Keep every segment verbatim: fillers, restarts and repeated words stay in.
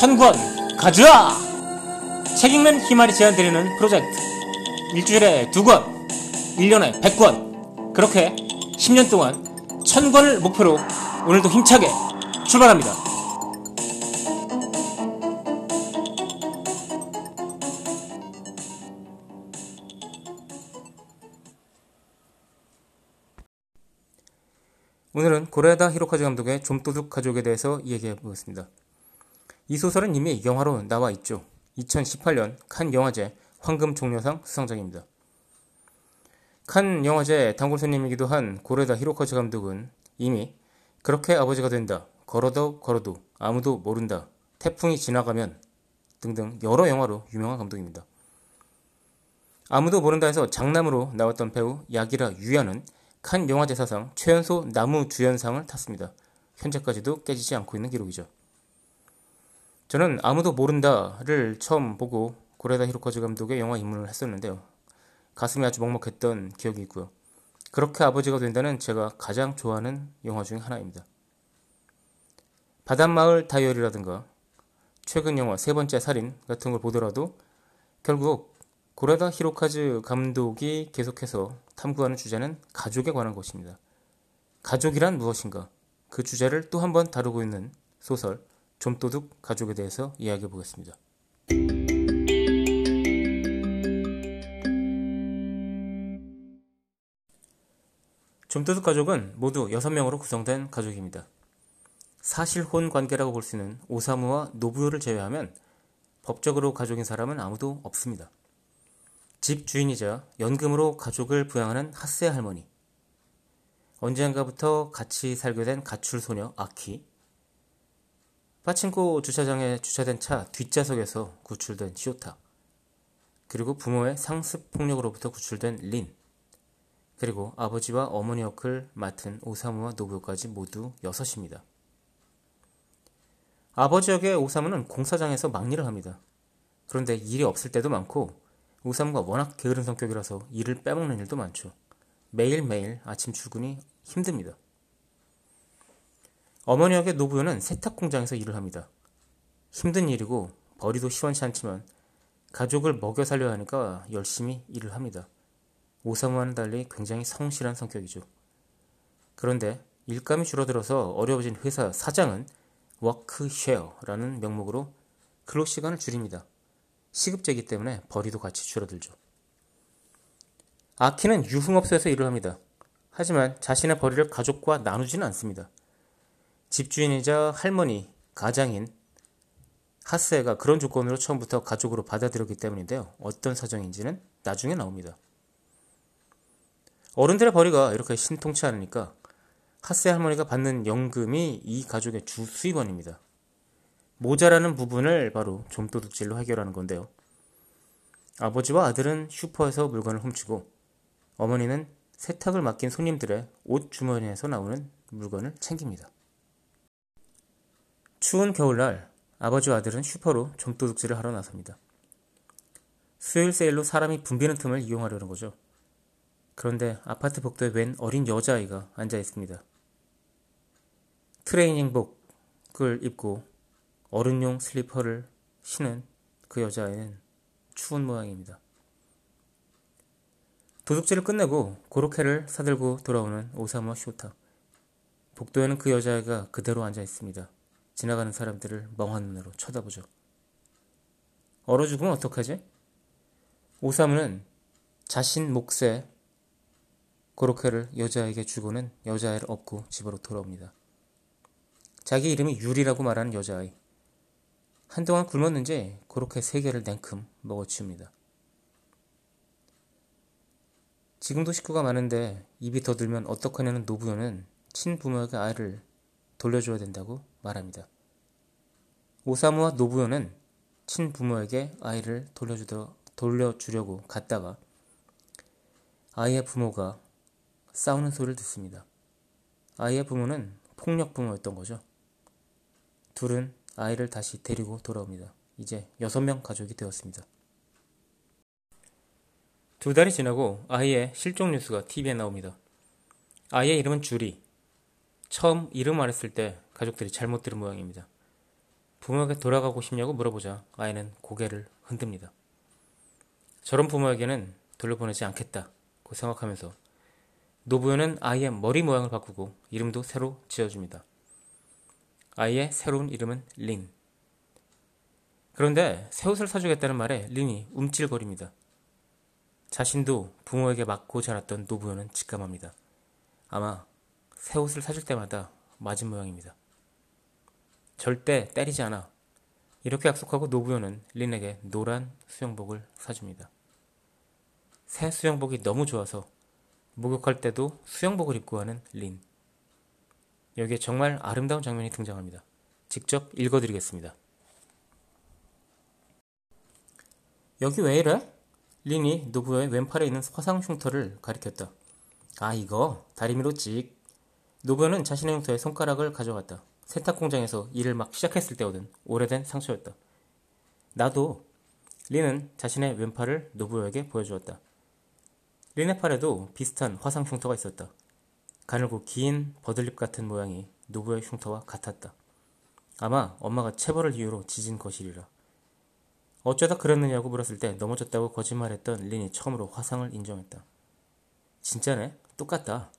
천 권 가져와! 책 읽는 희말이 제안드리는 프로젝트. 일주일에 두 권, 일 년에 백 권, 그렇게 십 년 동안 천 권을 목표로 오늘도 힘차게 출발합니다. 오늘은 고레다 히로카즈 감독의 좀도둑 가족에 대해서 이야기해 보겠습니다. 이 소설은 이미 영화로 나와 있죠. 이천십팔 년 칸 영화제 황금종려상 수상작입니다. 칸 영화제 단골손님이기도 한 고레다 히로카즈 감독은 이미 그렇게 아버지가 된다, 걸어도 걸어도, 아무도 모른다, 태풍이 지나가면 등등 여러 영화로 유명한 감독입니다. 아무도 모른다에서 장남으로 나왔던 배우 야기라 유야는 칸 영화제 사상 최연소 남우 주연상을 탔습니다. 현재까지도 깨지지 않고 있는 기록이죠. 저는 아무도 모른다를 처음 보고 고레다 히로카즈 감독의 영화 입문을 했었는데요. 가슴이 아주 먹먹했던 기억이 있고요. 그렇게 아버지가 된다는 제가 가장 좋아하는 영화 중 하나입니다. 바닷마을 다이어리라든가 최근 영화 세 번째 살인 같은 걸 보더라도 결국 고레다 히로카즈 감독이 계속해서 탐구하는 주제는 가족에 관한 것입니다. 가족이란 무엇인가? 그 주제를 또 한 번 다루고 있는 소설 좀도둑 가족에 대해서 이야기해 보겠습니다. 좀도둑 가족은 모두 여섯 명으로 구성된 가족입니다. 사실혼 관계라고 볼 수 있는 오사무와 노부요를 제외하면 법적으로 가족인 사람은 아무도 없습니다. 집 주인이자 연금으로 가족을 부양하는 핫세 할머니, 언젠가부터 같이 살게 된 가출소녀 아키, 파친코 주차장에 주차된 차 뒷좌석에서 구출된 시오타, 그리고 부모의 상습폭력으로부터 구출된 린, 그리고 아버지와 어머니 역을 맡은 오사무와 노부요까지 모두 여섯입니다. 아버지 역의 오사무는 공사장에서 막일을 합니다. 그런데 일이 없을 때도 많고 오사무가 워낙 게으른 성격이라서 일을 빼먹는 일도 많죠. 매일매일 아침 출근이 힘듭니다. 어머니 역의 노부요는 세탁 공장에서 일을 합니다. 힘든 일이고 벌이도 시원치 않지만 가족을 먹여 살려야 하니까 열심히 일을 합니다. 오사무와는 달리 굉장히 성실한 성격이죠. 그런데 일감이 줄어들어서 어려워진 회사 사장은 워크쉐어라는 명목으로 근로시간을 줄입니다. 시급제이기 때문에 벌이도 같이 줄어들죠. 아키는 유흥업소에서 일을 합니다. 하지만 자신의 벌이를 가족과 나누지는 않습니다. 집주인이자 할머니, 가장인 하세가 그런 조건으로 처음부터 가족으로 받아들였기 때문인데요. 어떤 사정인지는 나중에 나옵니다. 어른들의 벌이가 이렇게 신통치 않으니까 핫세 할머니가 받는 연금이 이 가족의 주 수입원입니다. 모자라는 부분을 바로 좀도둑질로 해결하는 건데요. 아버지와 아들은 슈퍼에서 물건을 훔치고 어머니는 세탁을 맡긴 손님들의 옷 주머니에서 나오는 물건을 챙깁니다. 추운 겨울날 아버지와 아들은 슈퍼로 좀도둑질을 하러 나섭니다. 수요일 세일로 사람이 붐비는 틈을 이용하려는 거죠. 그런데 아파트 복도에 웬 어린 여자아이가 앉아있습니다. 트레이닝복을 입고 어른용 슬리퍼를 신은 그 여자아이는 추운 모양입니다. 도둑질을 끝내고 고로케를 사들고 돌아오는 오사무와 쇼타. 복도에는 그 여자아이가 그대로 앉아있습니다. 지나가는 사람들을 멍한 눈으로 쳐다보죠. 얼어 죽으면 어떡하지? 오사무는 자신 몫에 고로케를 여자에게 주고는 여자아이를 업고 집으로 돌아옵니다. 자기 이름이 유리라고 말하는 여자아이. 한동안 굶었는지 고로케 세 개를 냉큼 먹어치웁니다. 지금도 식구가 많은데 입이 더 늘면 어떡하냐는 노부요는 친부모에게 아이를 돌려줘야 된다고 말합니다. 오사무와 노부요는 친부모에게 아이를 돌려주더, 돌려주려고 갔다가 아이의 부모가 싸우는 소리를 듣습니다. 아이의 부모는 폭력 부모였던 거죠. 둘은 아이를 다시 데리고 돌아옵니다. 이제 여섯 명 가족이 되었습니다. 두 달이 지나고 아이의 실종 뉴스가 티비에 나옵니다. 아이의 이름은 주리. 처음 이름 말했을 때 가족들이 잘못 들은 모양입니다. 부모에게 돌아가고 싶냐고 물어보자 아이는 고개를 흔듭니다. 저런 부모에게는 돌려보내지 않겠다고 생각하면서 노부여는 아이의 머리 모양을 바꾸고 이름도 새로 지어줍니다. 아이의 새로운 이름은 린. 그런데 새 옷을 사주겠다는 말에 린이 움찔거립니다. 자신도 부모에게 맞고 자랐던 노부여는 직감합니다. 아마 새 옷을 사줄 때마다 맞은 모양입니다. 절대 때리지 않아. 이렇게 약속하고 노부여는 린에게 노란 수영복을 사줍니다. 새 수영복이 너무 좋아서 목욕할 때도 수영복을 입고 하는 린. 여기에 정말 아름다운 장면이 등장합니다. 직접 읽어드리겠습니다. 여기 왜 이래? 린이 노부여의 왼팔에 있는 화상 흉터를 가리켰다. 아, 이거 다리미로 찍. 노부여는 자신의 흉터에 손가락을 가져갔다. 세탁공장에서 일을 막 시작했을 때 얻은 오래된 상처였다. 나도. 린은 자신의 왼팔을 노부여에게 보여주었다. 린의 팔에도 비슷한 화상 흉터가 있었다. 가늘고 긴 버들잎 같은 모양이 노부여의 흉터와 같았다. 아마 엄마가 체벌을 이유로 지진 것이리라. 어쩌다 그랬느냐고 물었을 때 넘어졌다고 거짓말했던 린이 처음으로 화상을 인정했다. 진짜네? 똑같다.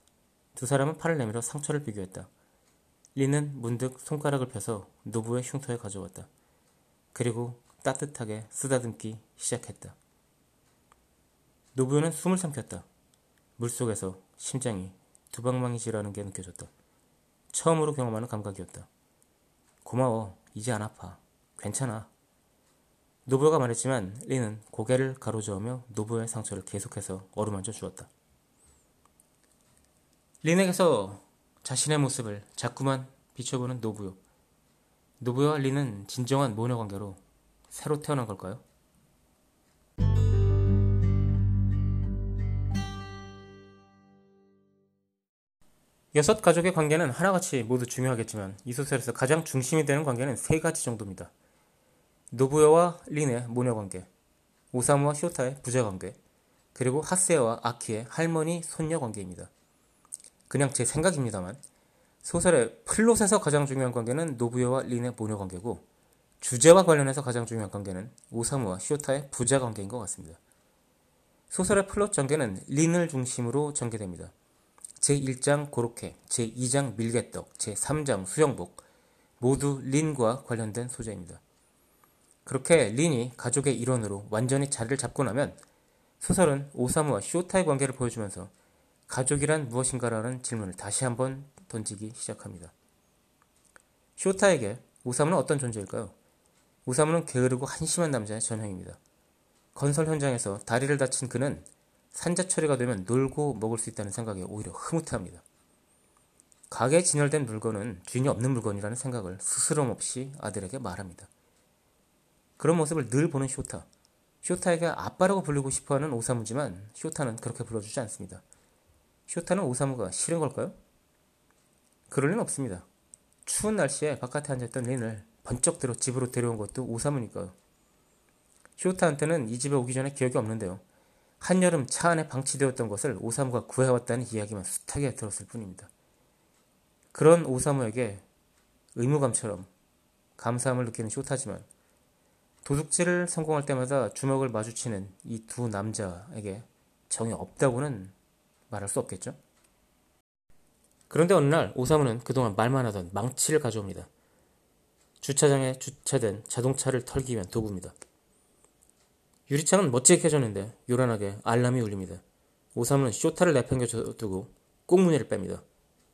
두 사람은 팔을 내밀어 상처를 비교했다. 린은 문득 손가락을 펴서 노부의 흉터에 가져왔다. 그리고 따뜻하게 쓰다듬기 시작했다. 노부는 숨을 삼켰다. 물속에서 심장이 두방망이질하는 게 느껴졌다. 처음으로 경험하는 감각이었다. 고마워. 이제 안 아파. 괜찮아. 노부여가 말했지만 린은 고개를 가로저으며 노부여의 상처를 계속해서 어루만져 주었다. 린에게서 자신의 모습을 자꾸만 비춰보는 노부여. 노부여와 린은 진정한 모녀관계로 새로 태어난 걸까요? 여섯 가족의 관계는 하나같이 모두 중요하겠지만 이 소설에서 가장 중심이 되는 관계는 세 가지 정도입니다. 노부여와 린의 모녀관계, 오사무와 히오타의 부자관계, 그리고 하세와 아키의 할머니, 손녀관계입니다. 그냥 제 생각입니다만 소설의 플롯에서 가장 중요한 관계는 노부여와 린의 모녀관계고 주제와 관련해서 가장 중요한 관계는 오사무와 히오타의 부자관계인 것 같습니다. 소설의 플롯 전개는 린을 중심으로 전개됩니다. 제일 장 고로케, 제이 장 밀개떡, 제삼 장 수영복 모두 린과 관련된 소재입니다. 그렇게 린이 가족의 일원으로 완전히 자리를 잡고 나면 소설은 오사무와 히오타의 관계를 보여주면서 가족이란 무엇인가라는 질문을 다시 한번 던지기 시작합니다. 히오타에게 오사무는 어떤 존재일까요? 오사무는 게으르고 한심한 남자의 전형입니다. 건설 현장에서 다리를 다친 그는 산자철이가 되면 놀고 먹을 수 있다는 생각에 오히려 흐뭇해합니다. 가게에 진열된 물건은 주인이 없는 물건이라는 생각을 스스럼 없이 아들에게 말합니다. 그런 모습을 늘 보는 히오타. 히오타에게 아빠라고 불리고 싶어하는 오사무지만 히오타는 그렇게 불러주지 않습니다. 히오타는 오사무가 싫은 걸까요? 그럴 리는 없습니다. 추운 날씨에 바깥에 앉았던 린을 번쩍 들어 집으로 데려온 것도 오사무니까요. 히오타한테는 이 집에 오기 전에 기억이 없는데요. 한여름 차 안에 방치되었던 것을 오사무가 구해왔다는 이야기만 숱하게 들었을 뿐입니다. 그런 오사무에게 의무감처럼 감사함을 느끼는 히오타지만 도둑질을 성공할 때마다 주먹을 마주치는 이 두 남자에게 정이 없다고는 말할 수 없겠죠? 그런데 어느 날 오사무는 그동안 말만 하던 망치를 가져옵니다. 주차장에 주차된 자동차를 털기 위한 도구입니다. 유리창은 멋지게 켜졌는데 요란하게 알람이 울립니다. 오사무는 쇼타를 내팽겨두고 꽁무니를 뺍니다.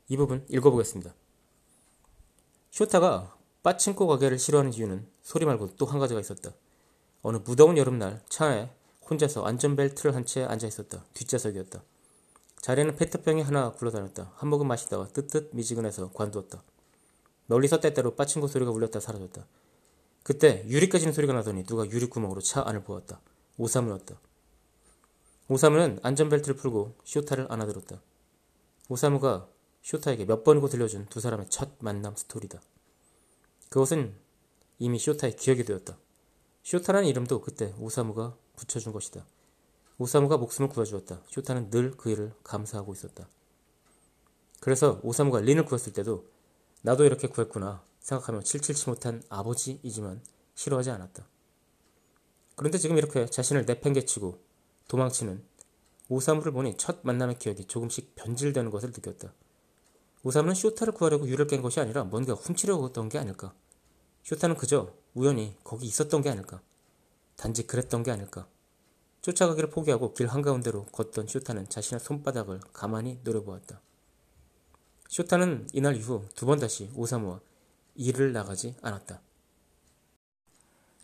이 부분 읽어보겠습니다. 쇼타가 빠친코 가게를 싫어하는 이유는 소리 말고 또 한 가지가 있었다. 어느 무더운 여름날 차에 혼자서 안전벨트를 한 채 앉아있었다. 뒷좌석이었다. 자리에는 페트병이 하나 굴러다녔다. 한 모금 마시다가 뜨뜻 미지근해서 관두었다. 멀리서 때때로 빠친코 소리가 울렸다 사라졌다. 그때 유리 깨지는 소리가 나더니 누가 유리구멍으로 차 안을 보았다. 오사무였다. 오사무는 안전벨트를 풀고 쇼타를 안아들었다. 오사무가 쇼타에게 몇 번이고 들려준 두 사람의 첫 만남 스토리다. 그것은 이미 쇼타의 기억이 되었다. 쇼타라는 이름도 그때 오사무가 붙여준 것이다. 오사무가 목숨을 구해주었다. 쇼타는 늘 그 일을 감사하고 있었다. 그래서 오사무가 린을 구했을 때도 나도 이렇게 구했구나 생각하면 칠칠치 못한 아버지이지만 싫어하지 않았다. 그런데 지금 이렇게 자신을 내팽개치고 도망치는 오사무를 보니 첫 만남의 기억이 조금씩 변질되는 것을 느꼈다. 오사무는 쇼타를 구하려고 유를 깬 것이 아니라 뭔가 훔치려고 했던 게 아닐까. 쇼타는 그저 우연히 거기 있었던 게 아닐까. 단지 그랬던 게 아닐까. 쫓아가기를 포기하고 길 한가운데로 걷던 쇼타는 자신의 손바닥을 가만히 노려보았다. 쇼타는 이날 이후 두 번 다시 오사무와 일을 나가지 않았다.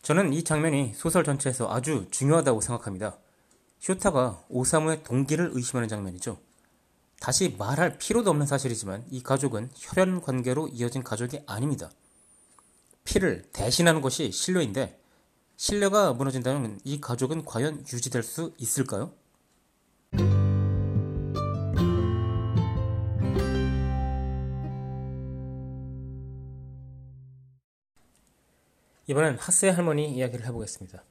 저는 이 장면이 소설 전체에서 아주 중요하다고 생각합니다. 쇼타가 오사무의 동기를 의심하는 장면이죠. 다시 말할 필요도 없는 사실이지만 이 가족은 혈연 관계로 이어진 가족이 아닙니다. 피를 대신하는 것이 신뢰인데 신뢰가 무너진다면 이 가족은 과연 유지될 수 있을까요? 이번엔 하스의 할머니 이야기를 해보겠습니다.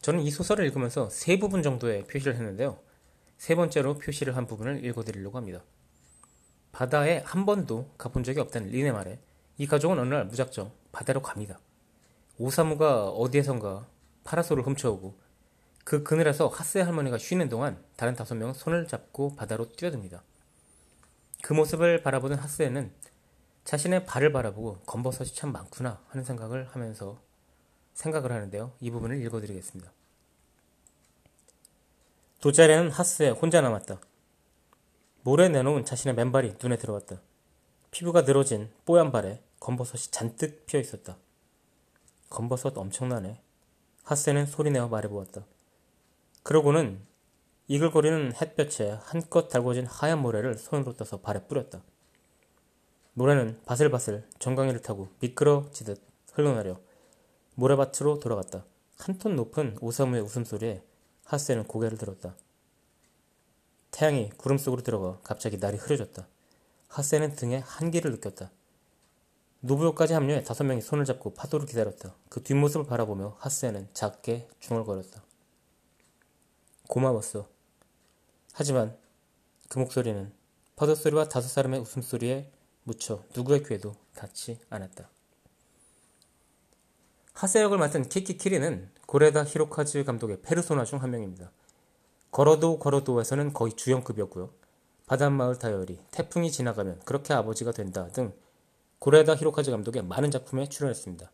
저는 이 소설을 읽으면서 세 부분 정도의 표시를 했는데요. 세 번째로 표시를 한 부분을 읽어드리려고 합니다. 바다에 한 번도 가본 적이 없다는 린의 말에 이 가족은 어느 날 무작정 바다로 갑니다. 오사무가 어디에선가 파라솔을 훔쳐오고 그 그늘에서 하스의 할머니가 쉬는 동안 다른 다섯 명은 손을 잡고 바다로 뛰어듭니다. 그 모습을 바라보던 하스에는 자신의 발을 바라보고 검버섯이 참 많구나 하는 생각을 하면서 생각을 하는데요. 이 부분을 읽어드리겠습니다. 돗자리에는 하스에 혼자 남았다. 모래에 내놓은 자신의 맨발이 눈에 들어왔다. 피부가 늘어진 뽀얀 발에 검버섯이 잔뜩 피어있었다. 검버섯 엄청나네. 하스에는 소리내어 말해보았다. 그러고는 이글거리는 햇볕에 한껏 달궈진 하얀 모래를 손으로 떠서 발에 뿌렸다. 모래는 바슬바슬 정강이를 타고 미끄러지듯 흘러내려 모래밭으로 돌아갔다. 한 톤 높은 오사무의 웃음소리에 하스에는 고개를 들었다. 태양이 구름 속으로 들어가 갑자기 날이 흐려졌다. 하스에는 등에 한기를 느꼈다. 노부역까지 합류해 다섯 명이 손을 잡고 파도를 기다렸다. 그 뒷모습을 바라보며 하스에는 작게 중얼거렸다. 고마웠어. 하지만 그 목소리는 파도 소리와 다섯 사람의 웃음소리에 묻혀 누구의 귀에도 닿지 않았다. 하세 역을 맡은 키키 키리는 고레다 히로카즈 감독의 페르소나 중 한 명입니다. 걸어도 걸어도에서는 거의 주연급이었고요. 바닷마을 다이어리, 태풍이 지나가면, 그렇게 아버지가 된다 등 고레다 히로카즈 감독의 많은 작품에 출연했습니다.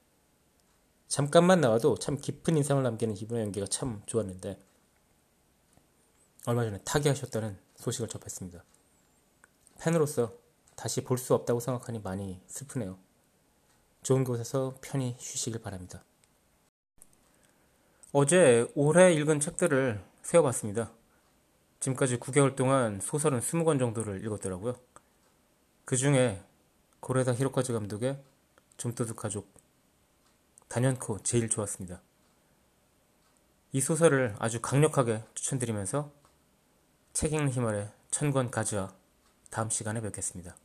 잠깐만 나와도 참 깊은 인상을 남기는 이분의 연기가 참 좋았는데 얼마 전에 타계하셨다는 소식을 접했습니다. 팬으로서 다시 볼 수 없다고 생각하니 많이 슬프네요. 좋은 곳에서 편히 쉬시길 바랍니다. 어제 올해 읽은 책들을 세어봤습니다. 지금까지 구 개월 동안 소설은 스무 권 정도를 읽었더라고요. 그 중에 고레다 히로카즈 감독의 좀도둑 가족, 단연코 제일 좋았습니다. 이 소설을 아주 강력하게 추천드리면서 책 읽는 힘 아래 천 권 가져와 다음 시간에 뵙겠습니다.